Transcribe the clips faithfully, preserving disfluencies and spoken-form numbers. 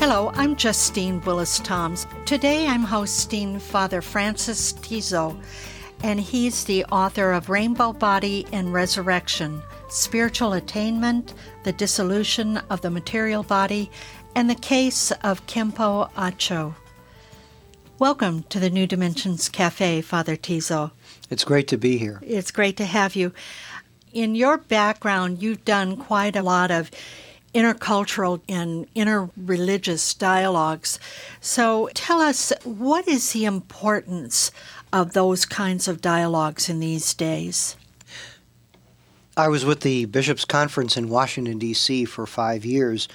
Hello, I'm Justine Willis Toms. Today I'm hosting Father Francis Tiso, and he's the author of Rainbow Body and Resurrection, Spiritual Attainment, the Dissolution of the Material Body, and the Case of Khenpo A Chö. Welcome to the New Dimensions Cafe, Father Tiso. It's great to be here. It's great to have you. In your background, you've done quite a lot of intercultural and interreligious dialogues. So tell us, what is the importance of those kinds of dialogues in these days? I was with the Bishops' Conference in Washington, D C for five years,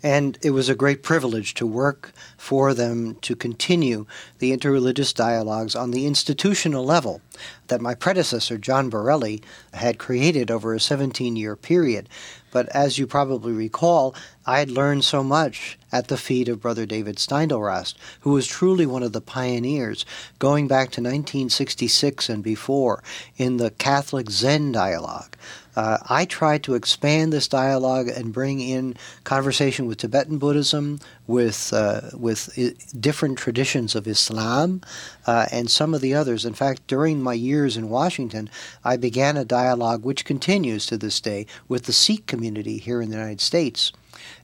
and it was a great privilege to work for them to continue the interreligious dialogues on the institutional level that my predecessor, John Borelli, had created over a seventeen-year period. But as you probably recall, I had learned so much at the feet of Brother David Steindl-Rast, who was truly one of the pioneers, going back to nineteen sixty-six and before, in the Catholic Zen dialogue. Uh, I tried to expand this dialogue and bring in conversation with Tibetan Buddhism, with uh, with I- different traditions of Islam, uh, and some of the others. In fact, during my years in Washington, I began a dialogue which continues to this day with the Sikh community here in the United States.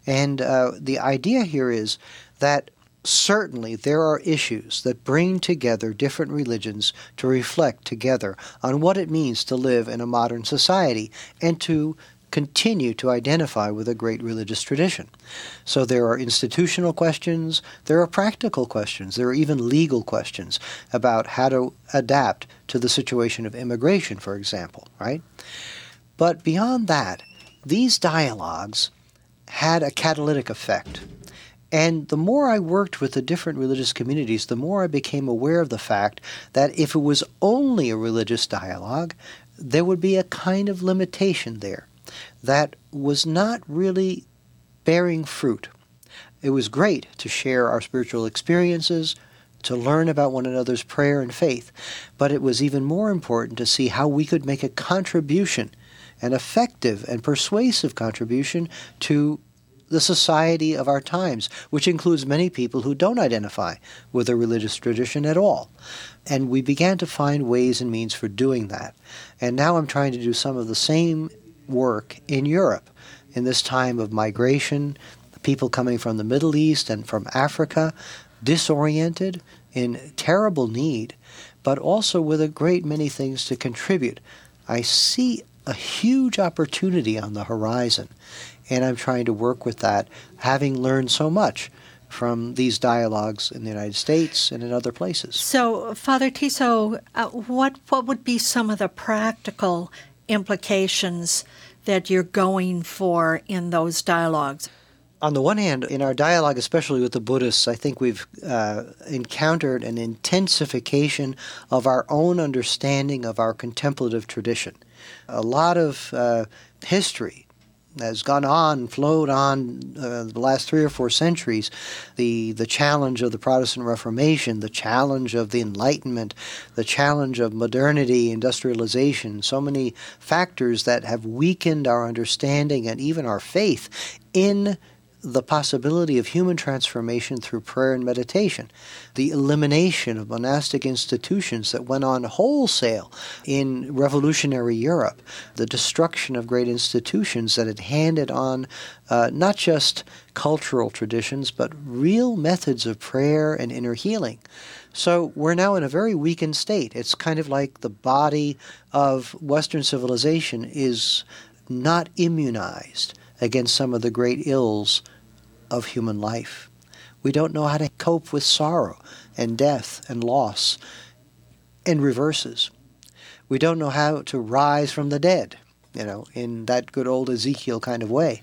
And uh, the idea here is that certainly there are issues that bring together different religions to reflect together on what it means to live in a modern society and to continue to identify with a great religious tradition. So there are institutional questions, there are practical questions, there are even legal questions about how to adapt to the situation of immigration, for example, right? But beyond that, these dialogues had a catalytic effect. And the more I worked with the different religious communities, the more I became aware of the fact that if it was only a religious dialogue, there would be a kind of limitation there that was not really bearing fruit. It was great to share our spiritual experiences, to learn about one another's prayer and faith, but it was even more important to see how we could make a contribution, an effective and persuasive contribution to the society of our times, which includes many people who don't identify with a religious tradition at all. And we began to find ways and means for doing that. And now I'm trying to do some of the same work in Europe in this time of migration, people coming from the Middle East and from Africa, disoriented, in terrible need, but also with a great many things to contribute. I see a huge opportunity on the horizon. And I'm trying to work with that, having learned so much from these dialogues in the United States and in other places. So, Father Tiso, uh, what what would be some of the practical implications that you're going for in those dialogues? On the one hand, in our dialogue, especially with the Buddhists, I think we've uh, encountered an intensification of our own understanding of our contemplative tradition. A lot of uh, history has gone on, flowed on uh, the last three or four centuries, the the challenge of the Protestant Reformation, the challenge of the Enlightenment, the challenge of modernity, industrialization, so many factors that have weakened our understanding and even our faith in the possibility of human transformation through prayer and meditation, the elimination of monastic institutions that went on wholesale in revolutionary Europe, the destruction of great institutions that had handed on uh, not just cultural traditions, but real methods of prayer and inner healing. So we're now in a very weakened state. It's kind of like the body of Western civilization is not immunized against some of the great ills of human life. We don't know how to cope with sorrow and death and loss and reverses. We don't know how to rise from the dead you know, in that good old Ezekiel kind of way.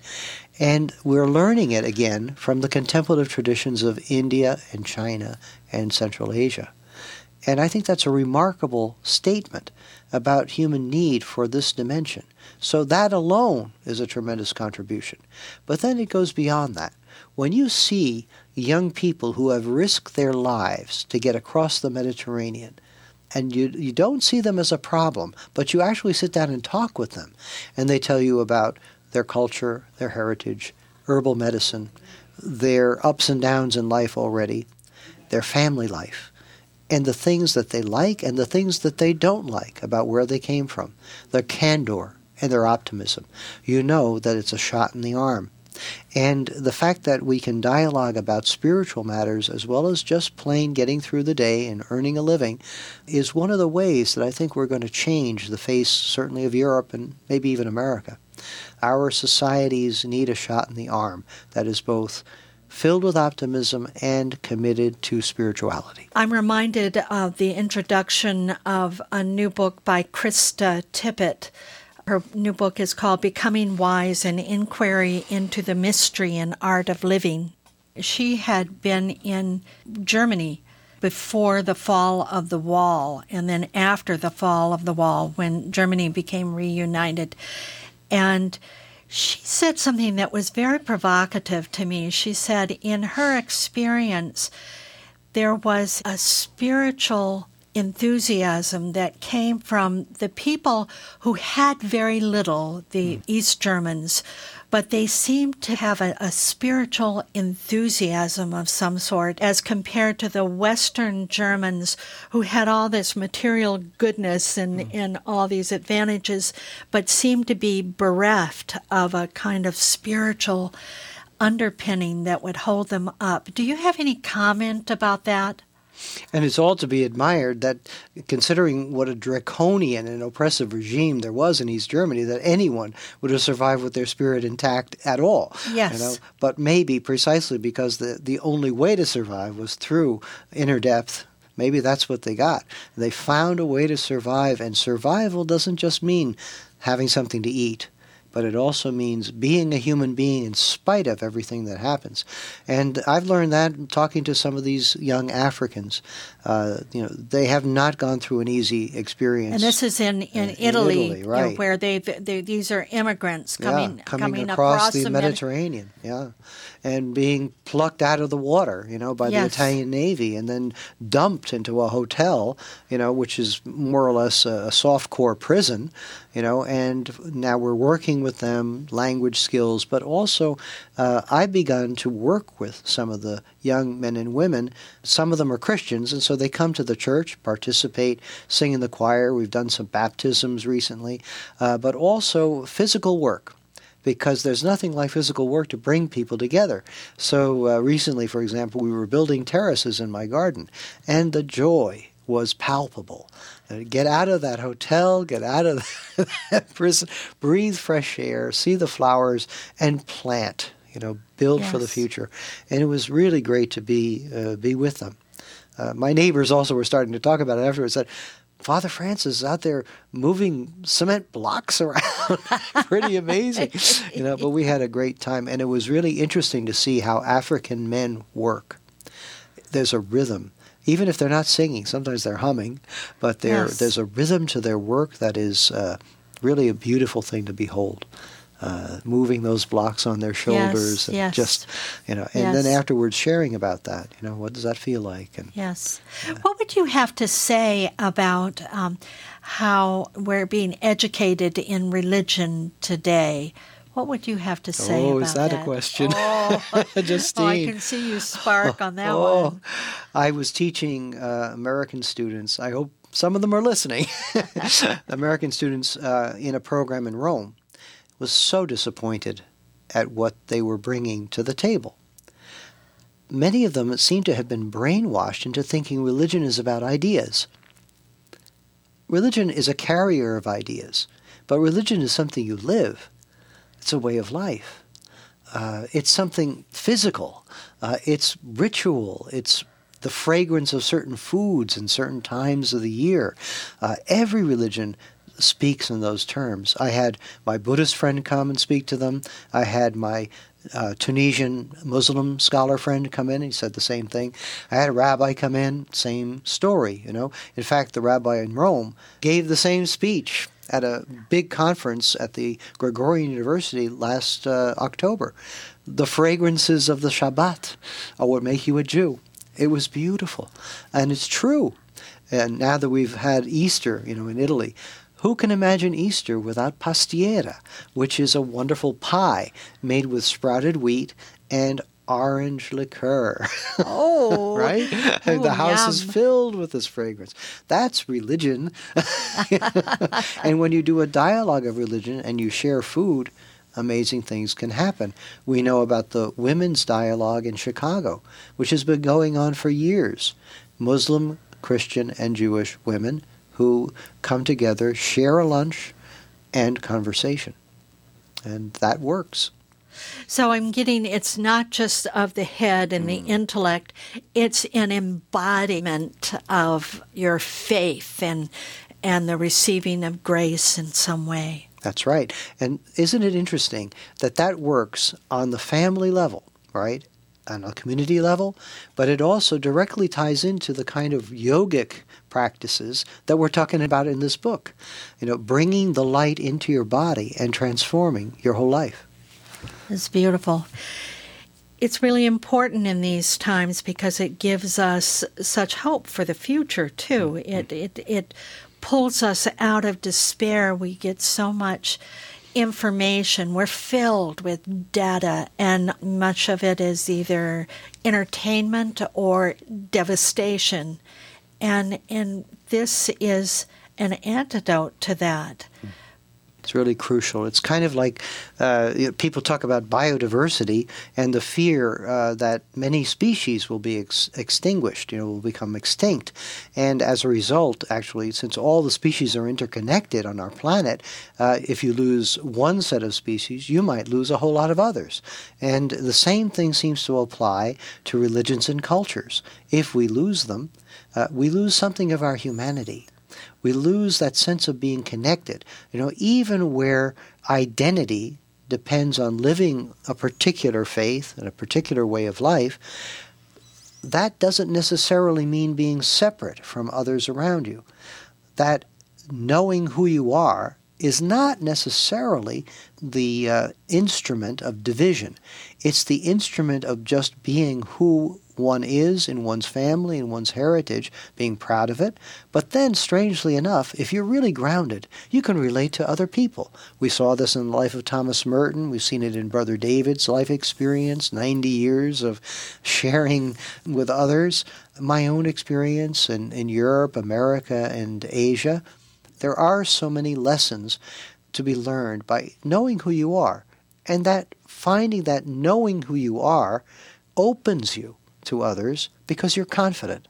And we're learning it again from the contemplative traditions of India and China and Central Asia. And I think that's a remarkable statement about human need for this dimension. So that alone is a tremendous contribution. But then it goes beyond that. When you see young people who have risked their lives to get across the Mediterranean, and you you don't see them as a problem, but you actually sit down and talk with them, and they tell you about their culture, their heritage, herbal medicine, their ups and downs in life already, their family life, and the things that they like and the things that they don't like about where they came from, their candor and their optimism. You know that it's a shot in the arm. And the fact that we can dialogue about spiritual matters as well as just plain getting through the day and earning a living is one of the ways that I think we're going to change the face, certainly of Europe and maybe even America. Our societies need a shot in the arm that is both filled with optimism and committed to spirituality. I'm reminded of the introduction of a new book by Krista Tippett. Her new book is called Becoming Wise, An Inquiry into the Mystery and Art of Living. She had been in Germany before the fall of the wall, and then after the fall of the wall, when Germany became reunited. And she said something that was very provocative to me. She said in her experience, there was a spiritual enthusiasm that came from the people who had very little, the mm. East Germans, but they seemed to have a, a spiritual enthusiasm of some sort as compared to the Western Germans who had all this material goodness and, mm. and all these advantages, but seemed to be bereft of a kind of spiritual underpinning that would hold them up. Do you have any comment about that? And it's all to be admired that, considering what a draconian and oppressive regime there was in East Germany, that anyone would have survived with their spirit intact at all. Yes. You know? But maybe precisely because the, the only way to survive was through inner depth. Maybe that's what they got. They found a way to survive, and survival doesn't just mean having something to eat, but it also means being a human being in spite of everything that happens. And I've learned that talking to some of these young Africans. Uh, you know, they have not gone through an easy experience. And this is in, in, in Italy, Italy right. you know, where they've, they these are immigrants coming, yeah, coming, coming across, across the, the Mediterranean. Mediterranean. Yeah, and being plucked out of the water, you know, by yes. the Italian Navy, and then dumped into a hotel, you know, which is more or less a, a soft-core prison, you know, and now we're working with them, language skills, but also uh, I've begun to work with some of the young men and women. Some of them are Christians, and so they come to the church, participate, sing in the choir. We've done some baptisms recently, uh, but also physical work, because there's nothing like physical work to bring people together. So uh, recently, for example, we were building terraces in my garden, and the joy was palpable. Get out of that hotel, get out of that prison, breathe fresh air, see the flowers, and plant, you know, build yes. for the future. And it was really great to be uh, be with them. Uh, my neighbors also were starting to talk about it afterwards, that Father Francis is out there moving cement blocks around. Pretty amazing. You know, but we had a great time, and it was really interesting to see how African men work. There's a rhythm. Even if they're not singing, sometimes they're humming, but yes. there's a rhythm to their work that is uh, really a beautiful thing to behold. Uh, moving those blocks on their shoulders, yes, and yes. just you know, and yes. then afterwards sharing about that. You know, what does that feel like? And yes, uh, what would you have to say about um, how we're being educated in religion today? What would you have to say oh, about that? Oh, is that a question? Oh. Justine. Oh, I can see you spark on that oh. one. I was teaching uh, American students. I hope some of them are listening. American students uh, in a program in Rome was so disappointed at what they were bringing to the table. Many of them seem to have been brainwashed into thinking religion is about ideas. Religion is a carrier of ideas, but religion is something you live. It's a way of life. Uh, it's something physical. Uh, it's ritual. It's the fragrance of certain foods in certain times of the year. Uh, every religion speaks in those terms. I had my Buddhist friend come and speak to them. I had my uh, Tunisian Muslim scholar friend come in, and he said the same thing. I had a rabbi come in, same story, you know. In fact, the rabbi in Rome gave the same speech at a big conference at the Gregorian University last uh, October. The fragrances of the Shabbat are what make you a Jew. It was beautiful, and it's true. And now that we've had Easter, you know, in Italy, who can imagine Easter without pastiera, which is a wonderful pie made with sprouted wheat and orange liqueur? Oh, right! Oh, the house yum. is filled with this fragrance. That's religion. And when you do a dialogue of religion and you share food, amazing things can happen. We know about the women's dialogue in Chicago, which has been going on for years. Muslim, Christian, and Jewish women who come together, share a lunch and conversation. And that works. So I'm getting, it's not just of the head and mm. the intellect, it's an embodiment of your faith and and the receiving of grace in some way. That's right. And isn't it interesting that that works on the family level, right? On a community level, but it also directly ties into the kind of yogic practices that we're talking about in this book. You know, bringing the light into your body and transforming your whole life. It's beautiful. It's really important in these times because it gives us such hope for the future, too. It it it pulls us out of despair. We get so much information. We're filled with data, and much of it is either entertainment or devastation. And and this is an antidote to that. It's really crucial. It's kind of like uh, you know, people talk about biodiversity and the fear uh, that many species will be ex- extinguished, you know, will become extinct. And as a result, actually, since all the species are interconnected on our planet, uh, if you lose one set of species, you might lose a whole lot of others. And the same thing seems to apply to religions and cultures. If we lose them, uh, we lose something of our humanity. We lose that sense of being connected. You know, even where identity depends on living a particular faith and a particular way of life, that doesn't necessarily mean being separate from others around you. That knowing who you are is not necessarily the uh, instrument of division. It's the instrument of just being who one is in one's family, in one's heritage, being proud of it. But then, strangely enough, if you're really grounded, you can relate to other people. We saw this in the life of Thomas Merton. We've seen it in Brother David's life experience, ninety years of sharing with others. My own experience in, in Europe, America, and Asia. There are so many lessons to be learned by knowing who you are. And that finding that knowing who you are opens you to others because you're confident.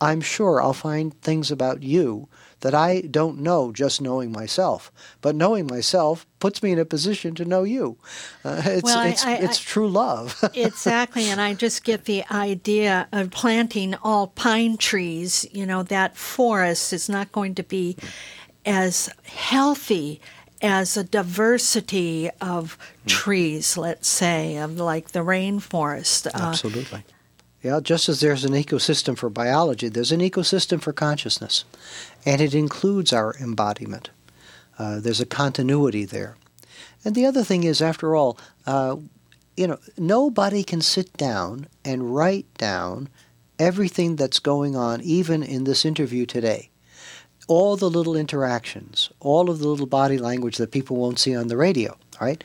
I'm sure I'll find things about you that I don't know just knowing myself, but knowing myself puts me in a position to know you. Uh, it's well, I, it's, I, it's true love. Exactly, and I just get the idea of planting all pine trees. You know, that forest is not going to be as healthy as a diversity of trees, let's say, of like the rainforest. Absolutely. Uh, yeah, just as there's an ecosystem for biology, there's an ecosystem for consciousness, and it includes our embodiment. Uh, there's a continuity there. And the other thing is, after all, uh, you know, nobody can sit down and write down everything that's going on, even in this interview today. All the little interactions, all of the little body language that people won't see on the radio, right?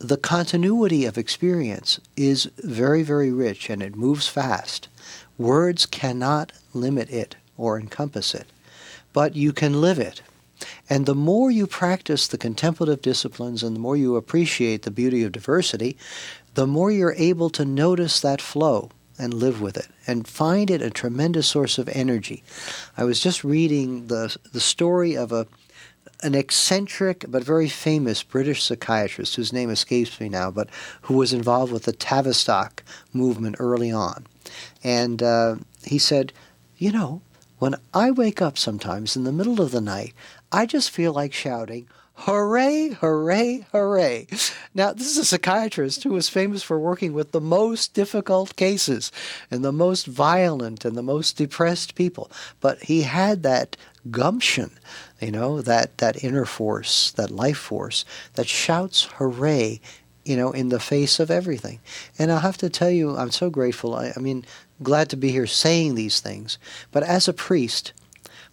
The continuity of experience is very, very rich, and it moves fast. Words cannot limit it or encompass it, but you can live it. And the more you practice the contemplative disciplines and the more you appreciate the beauty of diversity, the more you're able to notice that flow and live with it, and find it a tremendous source of energy. I was just reading the the story of a an eccentric but very famous British psychiatrist, whose name escapes me now, but who was involved with the Tavistock movement early on. And uh, he said, you know, When I wake up sometimes in the middle of the night, I just feel like shouting, hooray, hooray, hooray. Now, this is a psychiatrist who was famous for working with the most difficult cases and the most violent and the most depressed people. But he had that gumption, you know, that, that inner force, that life force that shouts hooray, you know, in the face of everything. And I have to tell you, I'm so grateful. I, I mean, glad to be here saying these things. But as a priest,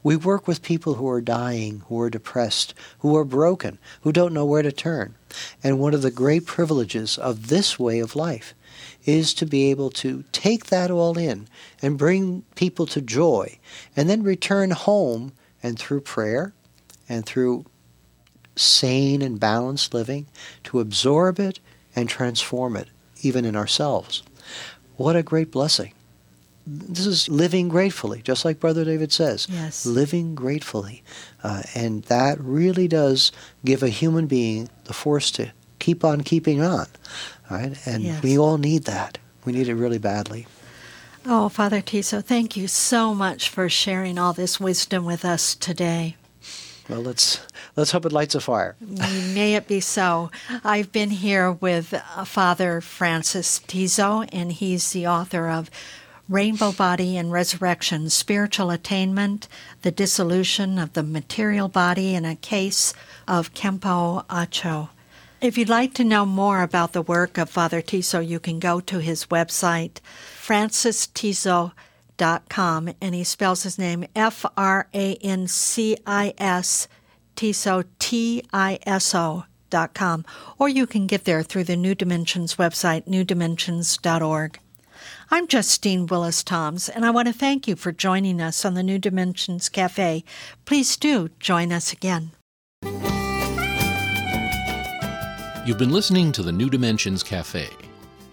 we work with people who are dying, who are depressed, who are broken, who don't know where to turn. And one of the great privileges of this way of life is to be able to take that all in and bring people to joy and then return home, and through prayer and through sane and balanced living, to absorb it and transform it, even in ourselves. What a great blessing. This is living gratefully, just like Brother David says. Yes. Living gratefully. Uh, and that really does give a human being the force to keep on keeping on. Right? And yes. We all need that. We need it really badly. Oh, Father Tiso, thank you so much for sharing all this wisdom with us today. Well, let's let's hope it lights a fire. May it be so. I've been here with Father Francis Tiso, and he's the author of Rainbow Body and Resurrection, Spiritual Attainment, the Dissolution of the Material Body in a Case of Khenpo A Chö. If you'd like to know more about the work of Father Tiso, you can go to his website, francis tiso dot com, and he spells his name F R A N C I S Tiso, T I S O. dot com, or you can get there through the New Dimensions website, new dimensions dot org. I'm Justine Willis Toms, and I want to thank you for joining us on the New Dimensions Cafe. Please do join us again. You've been listening to the New Dimensions Cafe.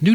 New